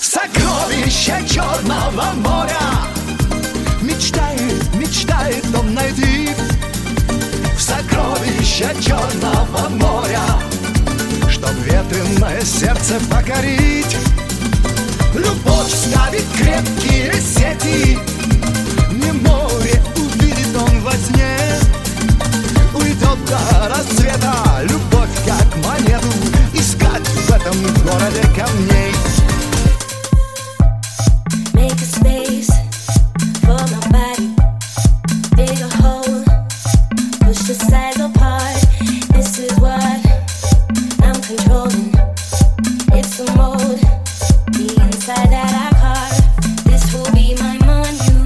Сокровище Черного моря мечтает, мечтает он найти. В сокровище Черного моря, чтоб ветреное сердце покорить. Любовь ставит крепкие сети, не море увидит он во сне. Уйдет до рассвета любовь, как монету, искать в этом городе камней. Inside that I carve, this will be my monument.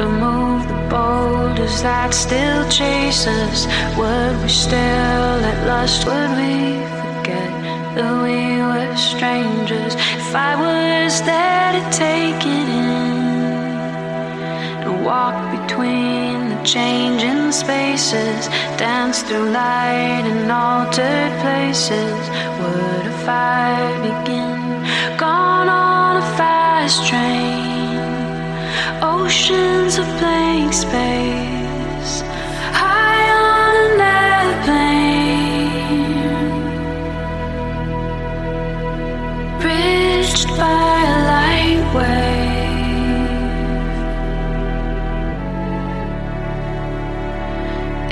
Remove the boulders that still chase us. Would we still let lust? Would we forget that we were strangers? If I was there to take it in, to walk between the changing spaces, dance through light and altered places, would a fire begin? Gone on a fast train, oceans of blank space, high on an airplane, bridged by a light wave.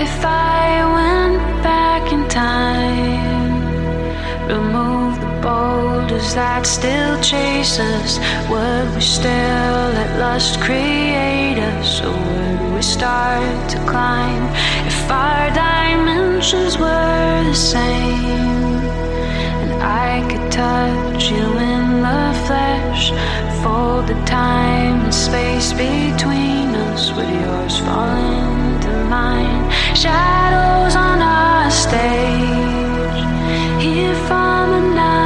If I went back in time, remove the boulders that still chase us, would we still let lust create us, or would we start to climb? If our dimensions were the same, and I could touch you in the flesh, fold the time and space between us, would yours fall into mine? Shadows on our stage, here from another.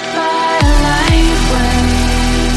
By a light wave.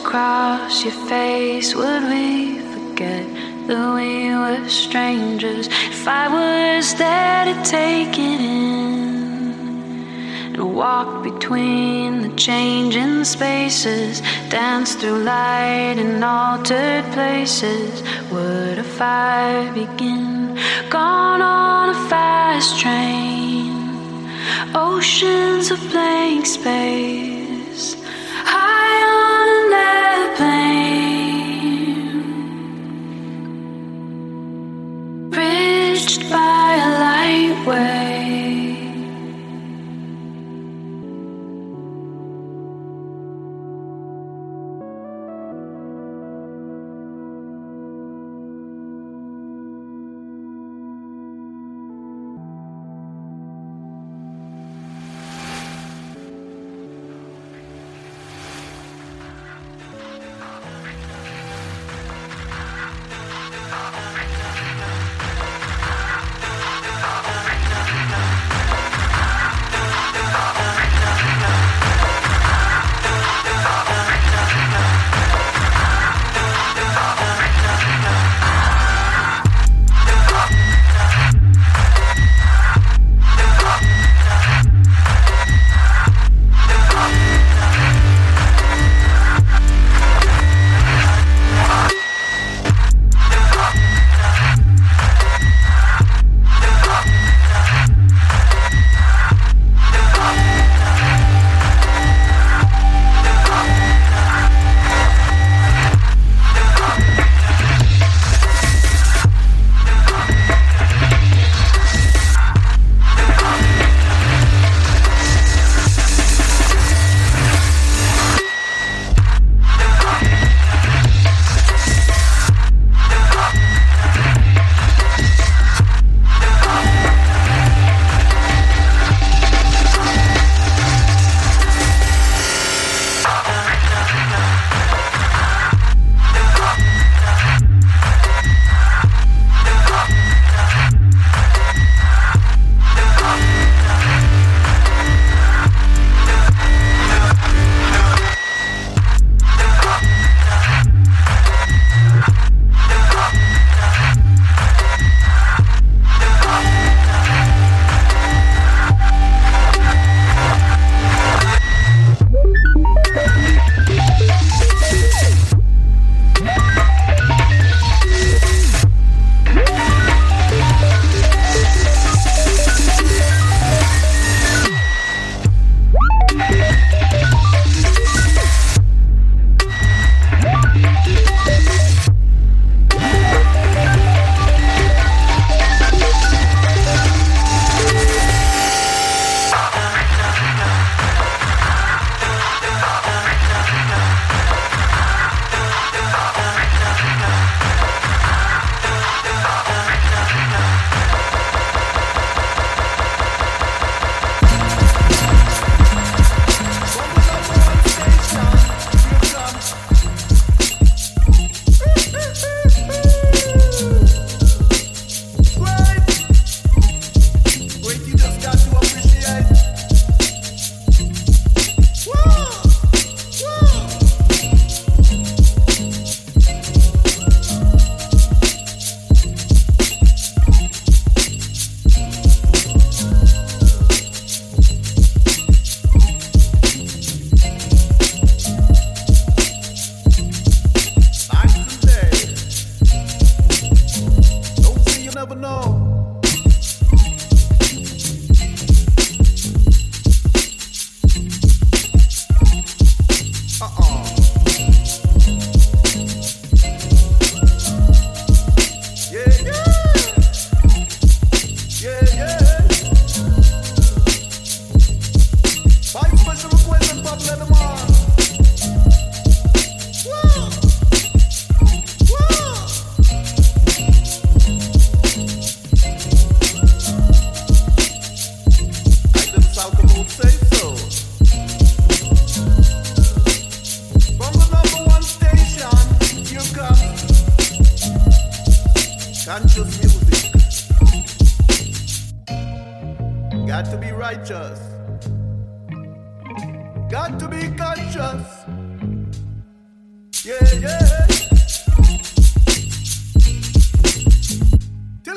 across your face, would we forget that we were strangers? If I was there to take it in and walk between the changing spaces, dance through light and altered places, what if I begin? Gone on a fast train, oceans of blank space, high on an airplane, bridged by a light Tell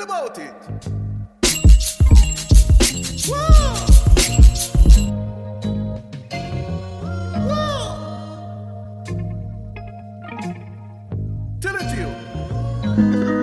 about it. Whoa. Whoa. Tell it to you.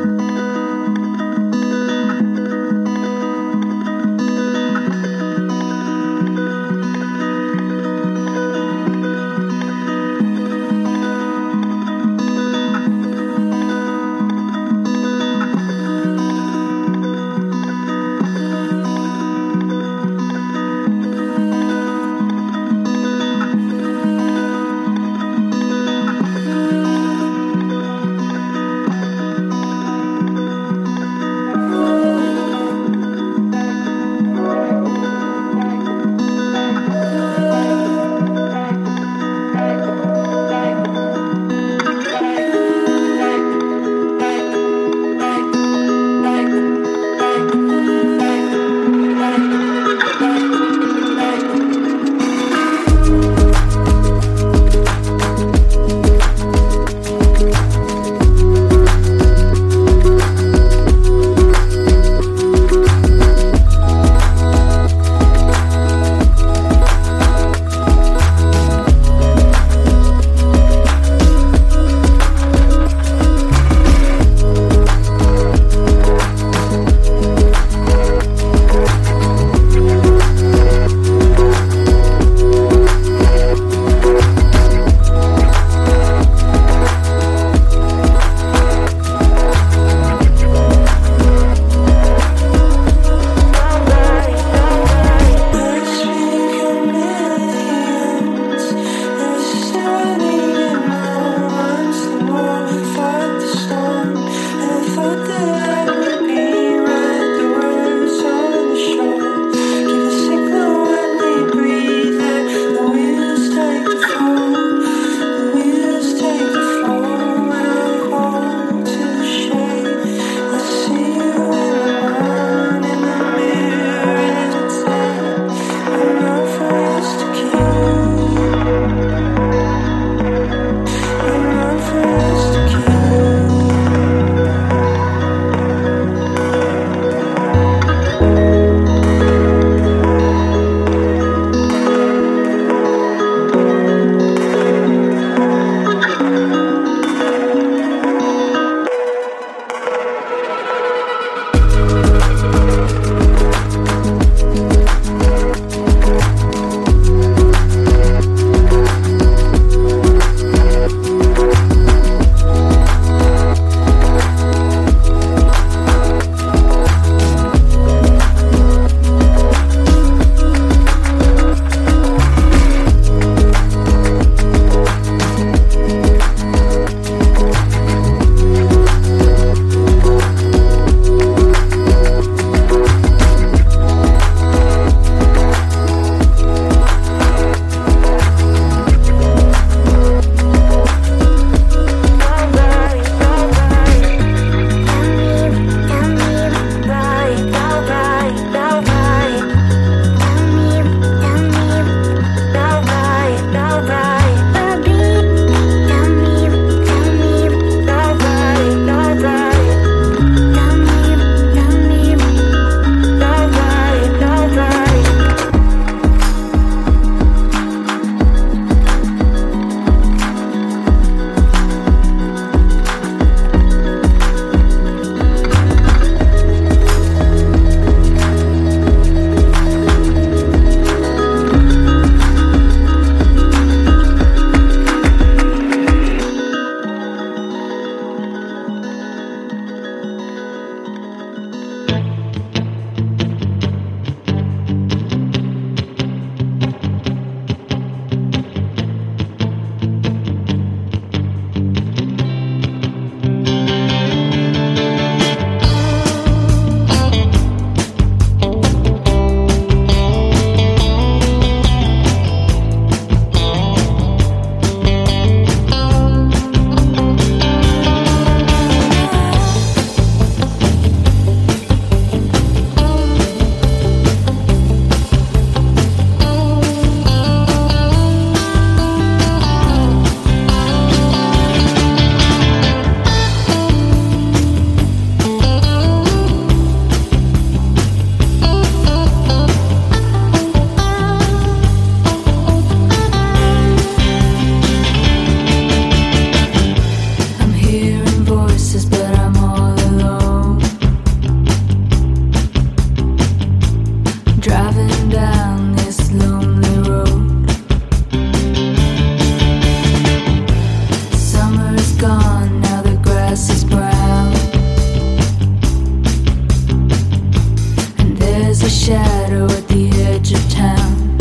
shadow at the edge of town.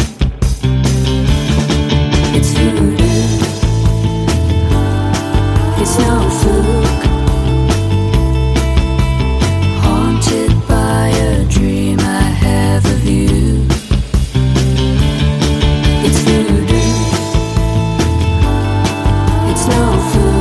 It's voodoo, it's no fluke, haunted by a dream I have of you. It's voodoo, it's no fluke.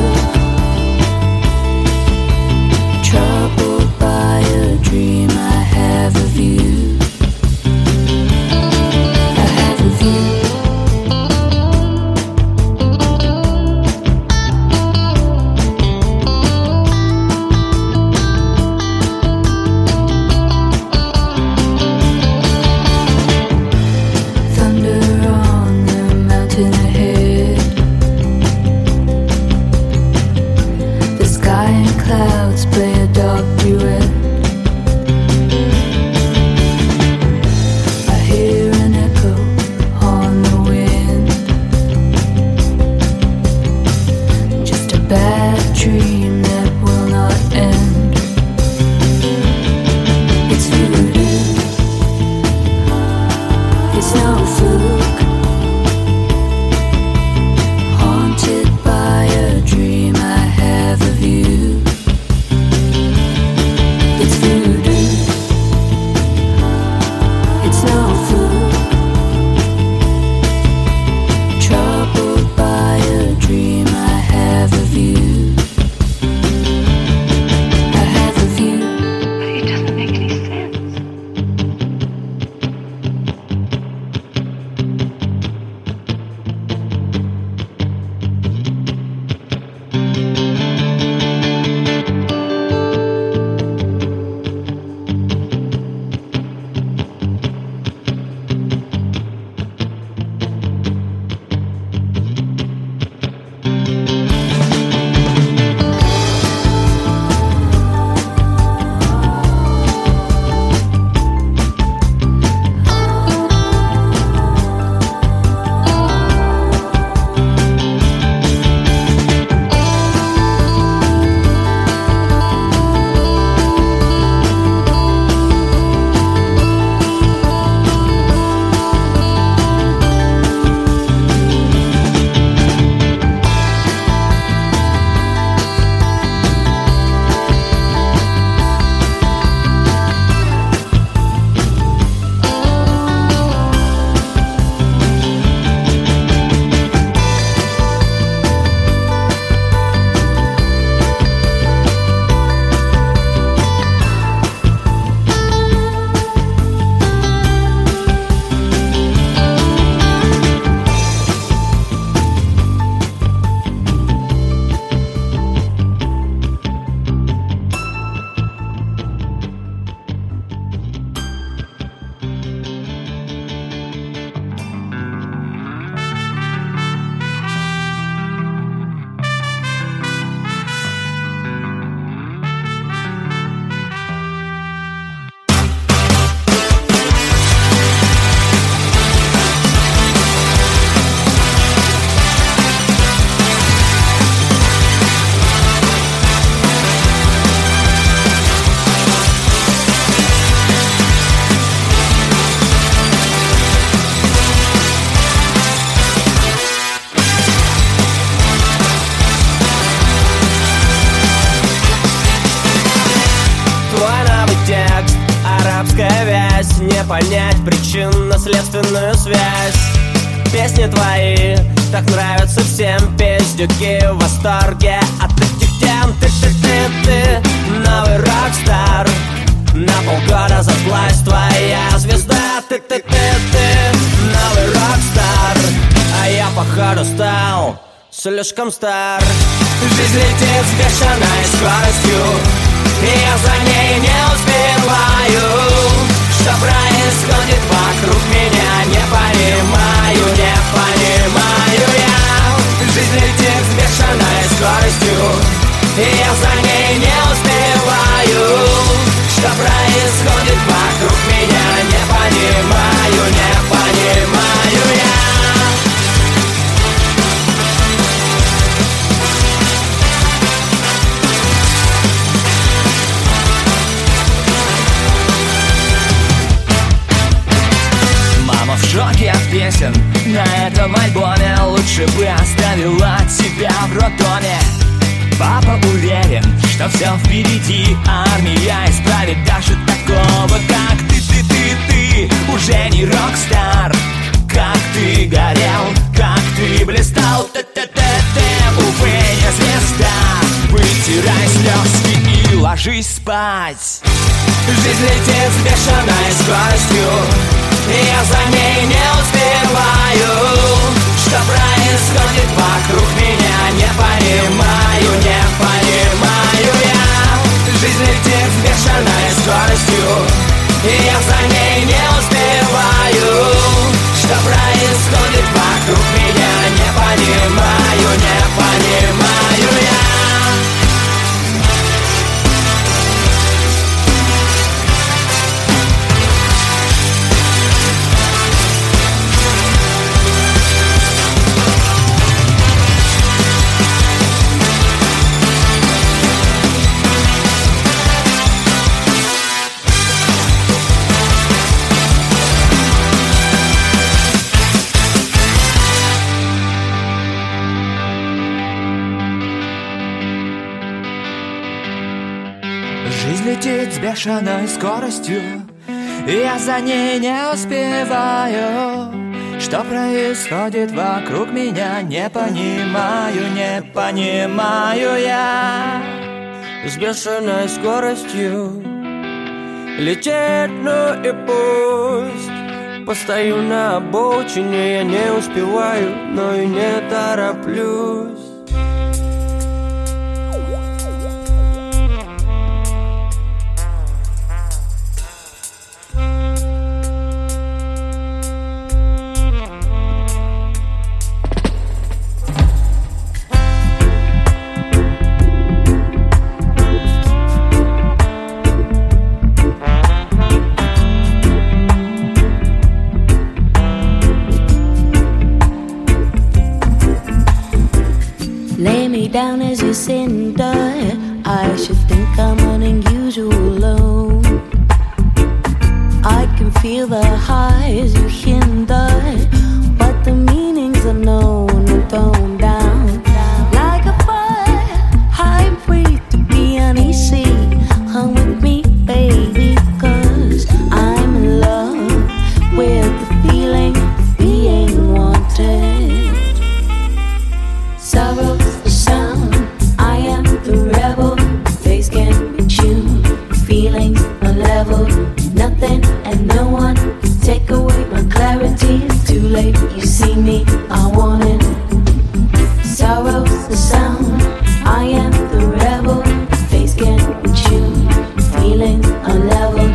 Понять причинно-следственную связь. Песни твои так нравятся всем, пиздюки в восторге от этих тем. Ты новый рок-стар, на полгода заплась твоя звезда. Ты новый рок-стар, а я походу стал слишком стар. Жизнь летит с бешеной скоростью, и я за ней не успеваю. Что происходит вокруг меня, не понимаю я. Жизнь летит с бешеной скоростью, и я за ней не успеваю. Что происходит вокруг меня, не понимаю я. что все впереди. Армия исправит даже такого, как ты. Уже не рок-стар. Как ты горел, как ты блистал. Увы, не звезда. Вытирай слезки и ложись спать. Жизнь летит с бешеной скоростью, и я за ней не успеваю. Что происходит вокруг меня, не понимаю я. Жизнь летит с бешеной скоростью, и я за ней не успеваю. Что происходит вокруг меня, не понимаю я. Летит с бешеной скоростью, и я за ней не успеваю. Что происходит вокруг меня, не понимаю я. С бешеной скоростью летит, ну и пусть. Постою на обочине, я не успеваю, но и не тороплюсь. Down as you sin, I should think I'm an unusual low. I can feel the highs you hinder, but the meanings are known and thrown down. Like a fire, I'm free to be uneasy. Come with me, baby, cause I'm in love with the feeling of being wanted. Sorrow. Nothing and no one can take away my clarity. It's too late, you see me, I want it. Sorrow's the sound, I am the rebel. Face can't choose, feelings unlevel.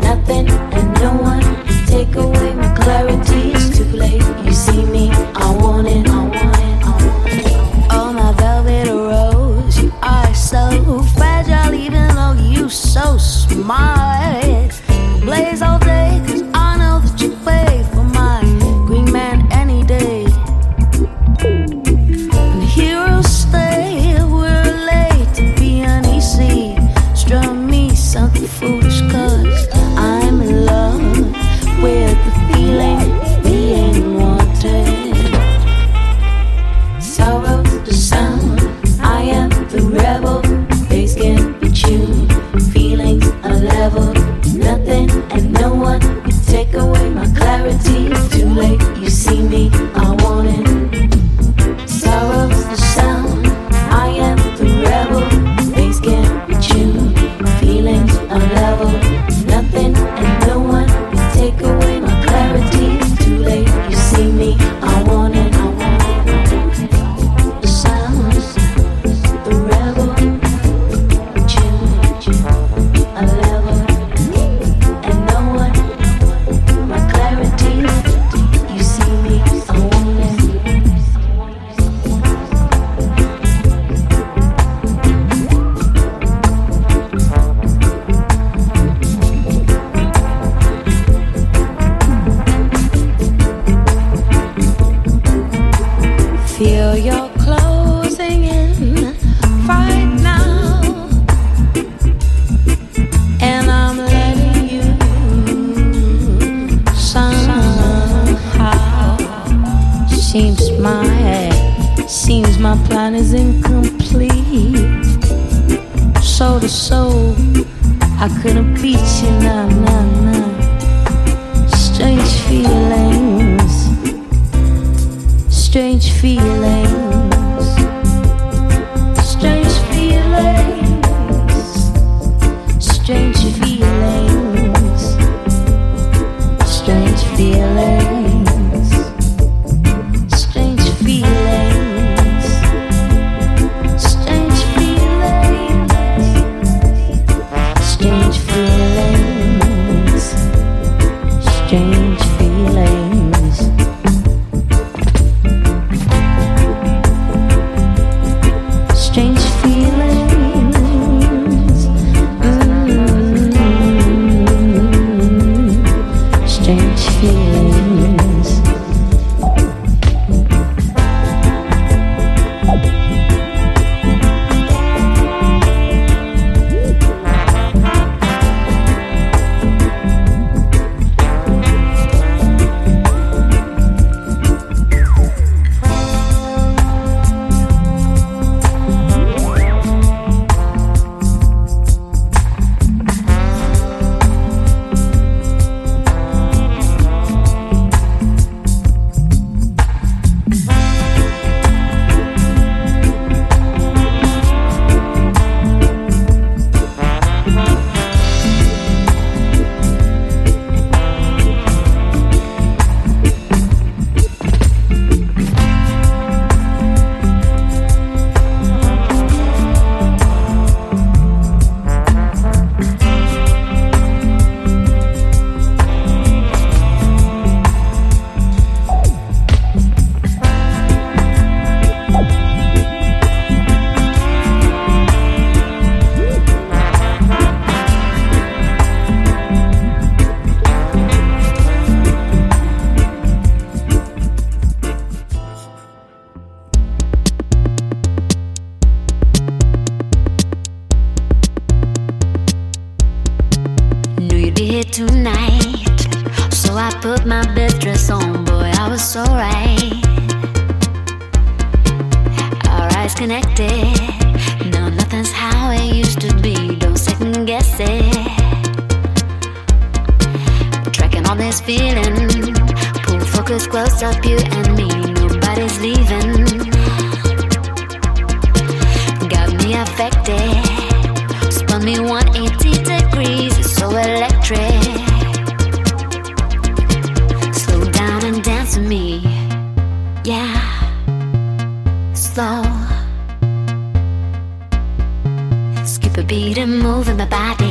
Nothing and no one can take away my clarity. It's too late, you see me, I want it, I want it, I want it. Oh my velvet rose, you are so fragile even though you so smart. Blaze all day, cause I know that you play for my green man any day. And heroes stay, we're late to be uneasy. Strum me something foolish cause I'm in love with the feeling of being wanted. Sorrow the sound, I am the rebel. Bass can't be tuned, feelings unlevel. Nothing and no one can take away my clarity. It's too late, you see me, I want it. Sorrow's the sound, I am the rebel. Things can't be tuned, feelings unlevel. Nothing and no one can take away my clarity. It's too late, you see me, I want it. Seems my plan is incomplete. soul. I couldn't beat you, nah, nah, nah. Strange feelings, strange feelings, strange feelings, strange feelings, strange feelings. Beat and move in the body.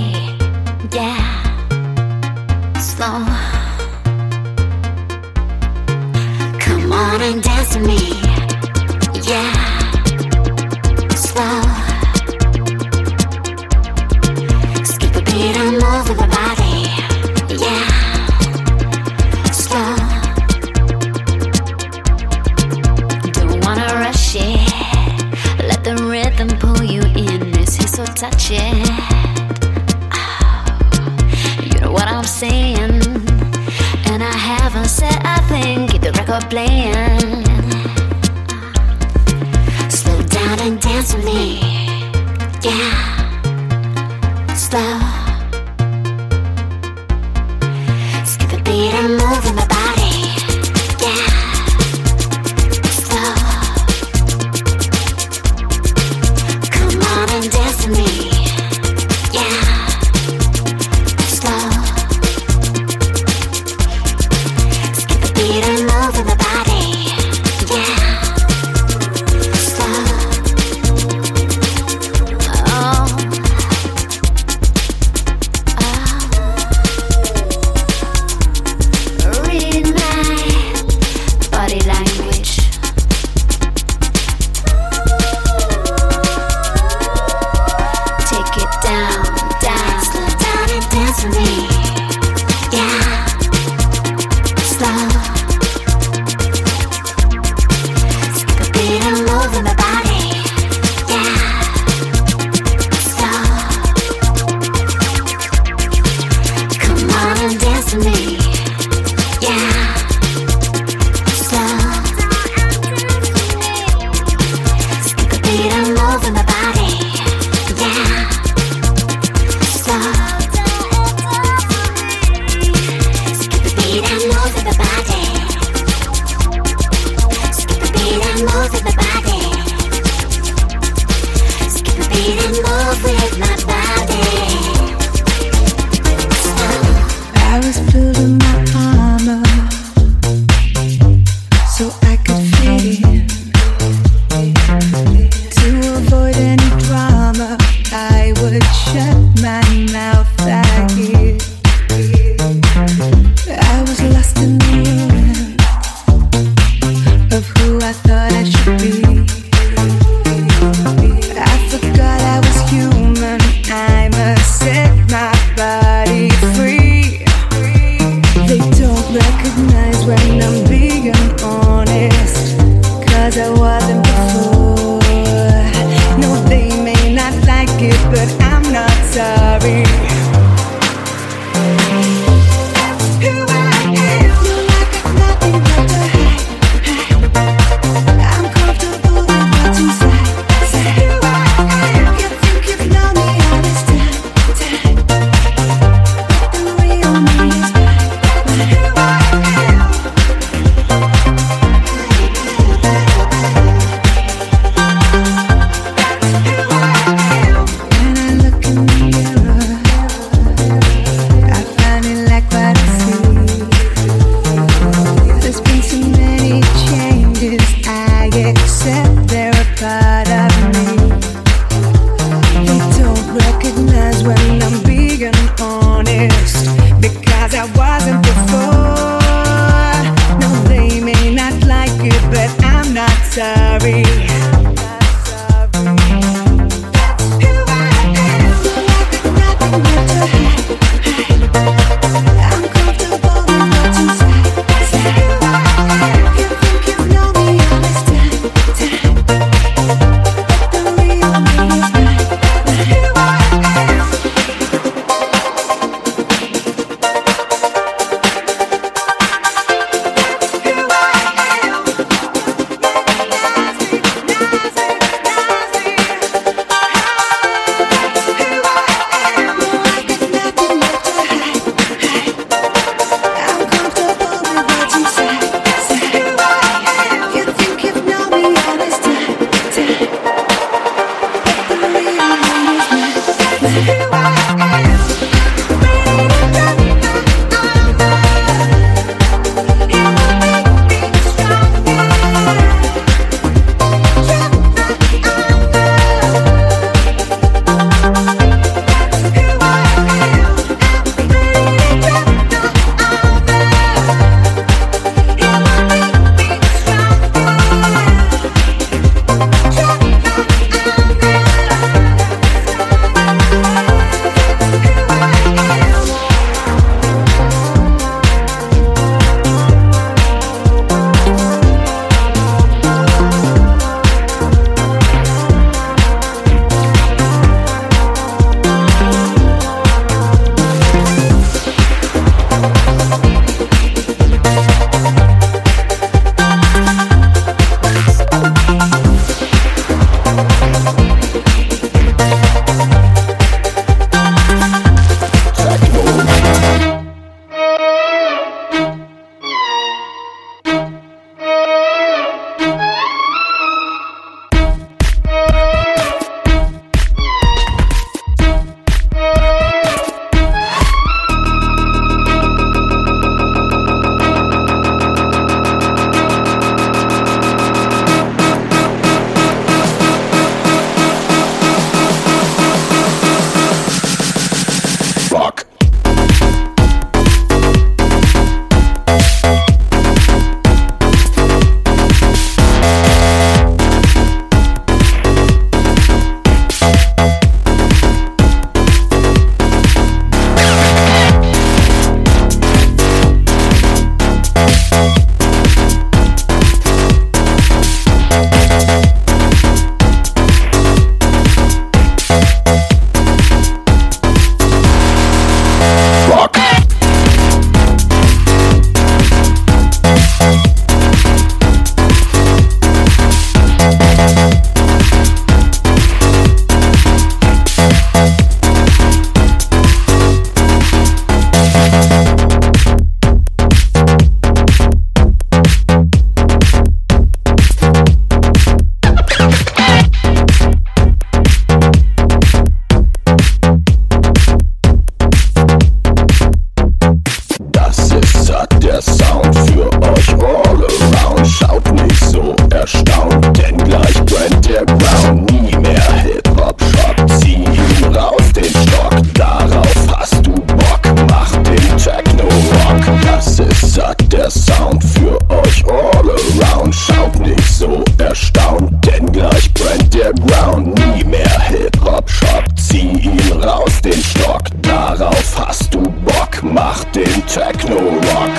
der Sound für euch all around. Schaut nicht so erstaunt, denn gleich brennt der Ground. Nie mehr Hip-Hop-Schock, zieh ihn raus den Stock. Darauf hast du Bock, mach den Techno-Rock. Das ist satt, der Sound für euch all around. Schaut nicht so erstaunt, denn gleich brennt der Ground. Nie mehr Hip-Hop-Schock, zieh ihn raus den Stock. Darauf hast du Bock, mach den Techno-Rock.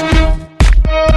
Everybody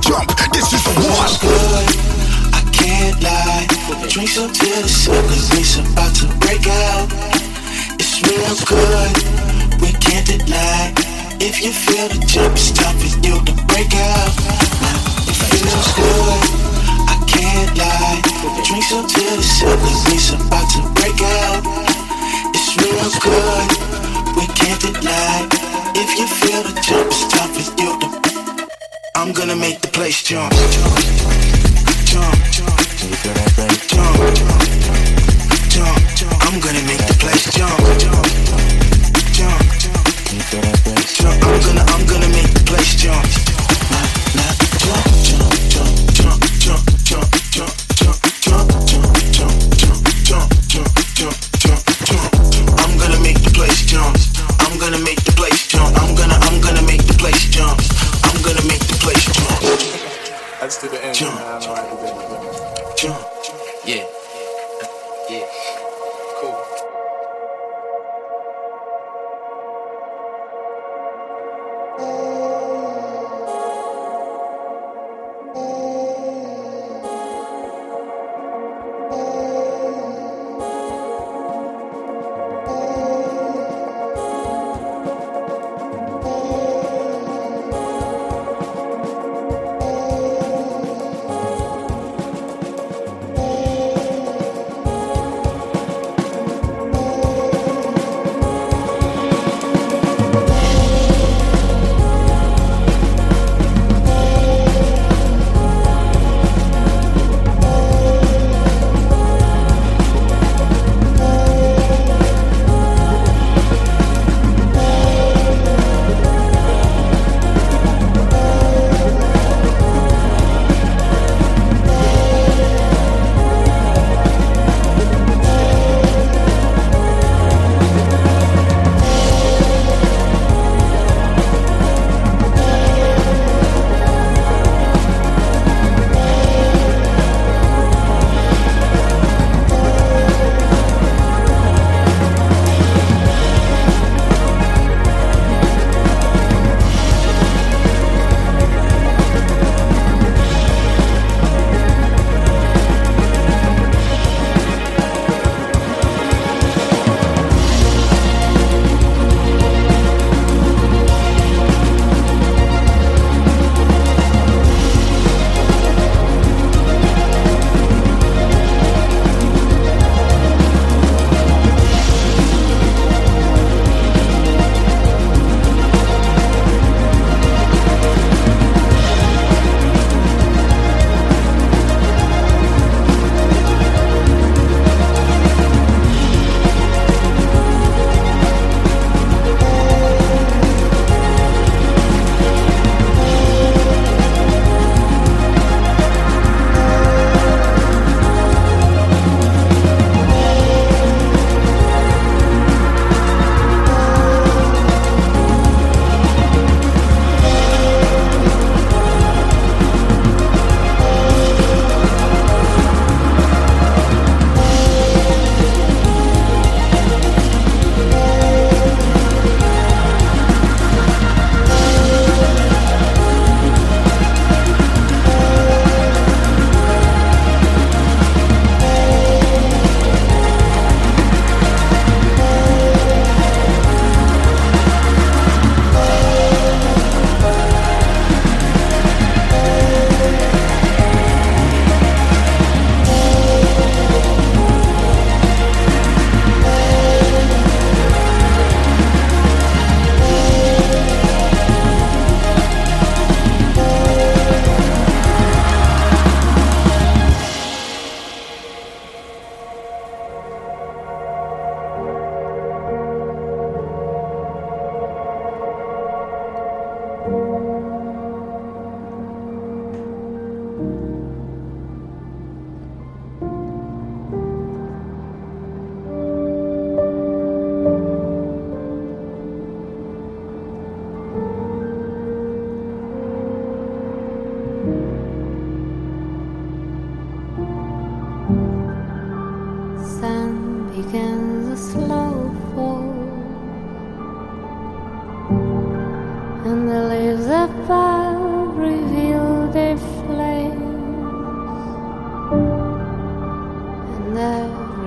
jump, this is the one. I can't lie. drinks up till the circus about to break out. It's real good, we can't deny. If you feel the jump, it's time for you to break out. Now, it feels good, I can't lie. Drinks up till the circus about to break out. It's real good, we can't deny. If you feel the jump, it's time for you to. I'm gonna make the place jump. Jump. You feel that bass? Jump. I'm gonna make the place jump. You feel that bass? Jump. I'm gonna make the place jump. Now, jump. I'm gonna make the place jump. I'm gonna make the place jump. I'm gonna make the place jump. I'm gonna make the place jump. That's to the end. Jump. Yeah. Yeah. Cool.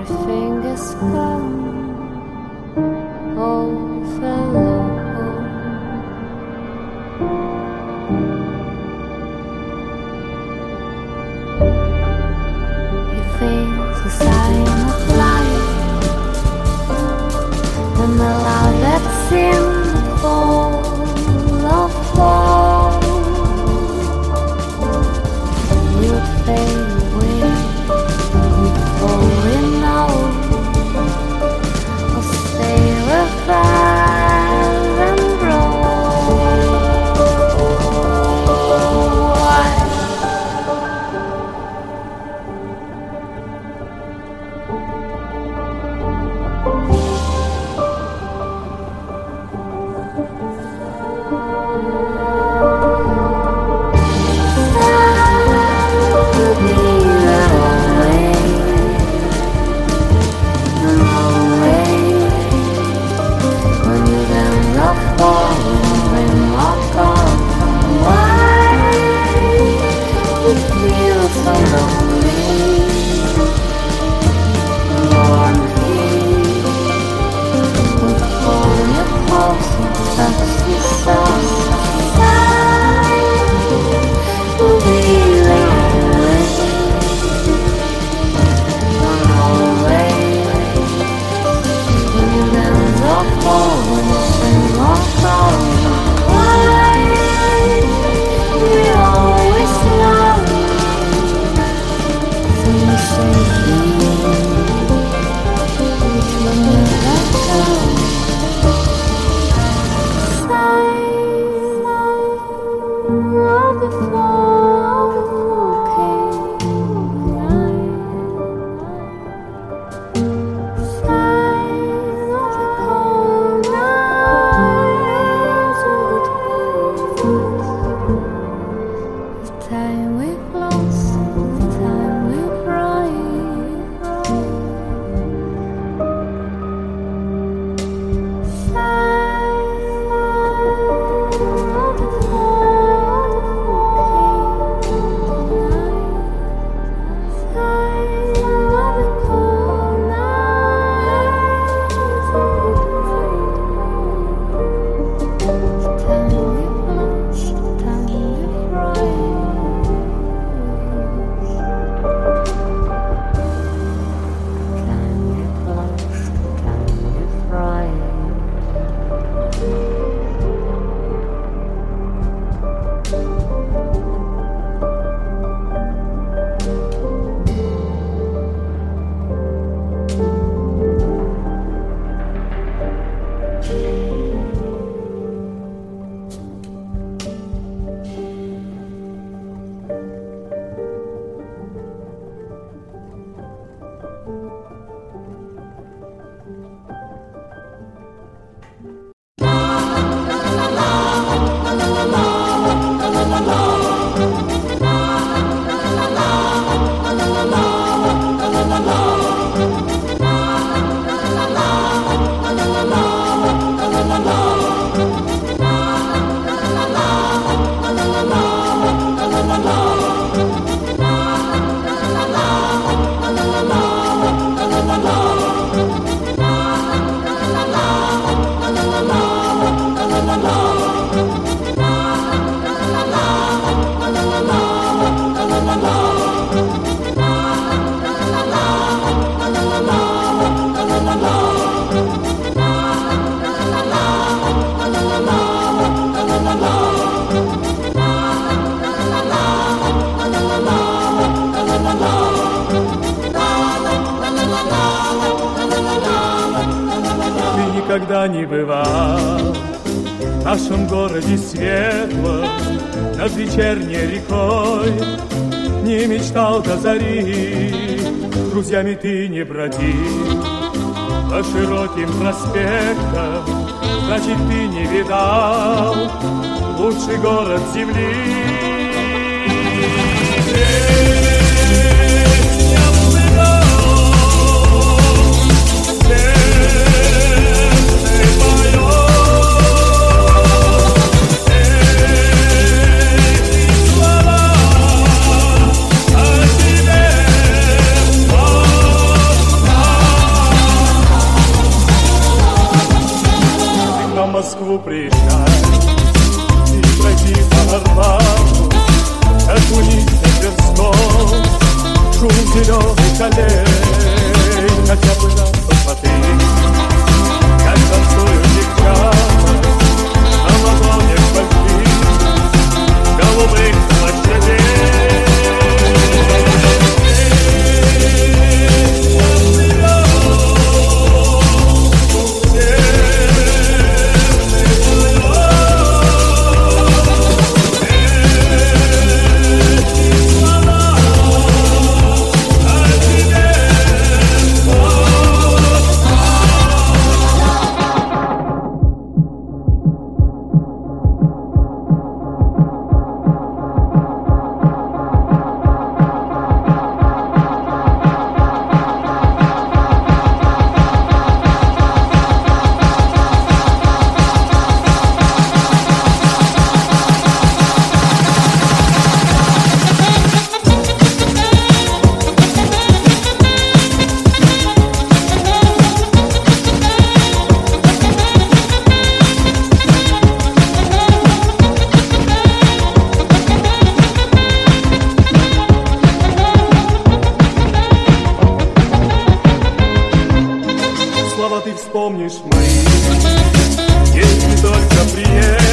everything is gone, overlooked. The sign of life, and the love that's in all of love will fade away before we know. I'll stay with us. Никогда не бывал в нашем городе светлом над вечерней рекой. Не мечтал до зари, с друзьями ты не броди по широким проспектам, значит, ты не видал лучший город земли. Слова ты вспомнишь мои, если только приедешь.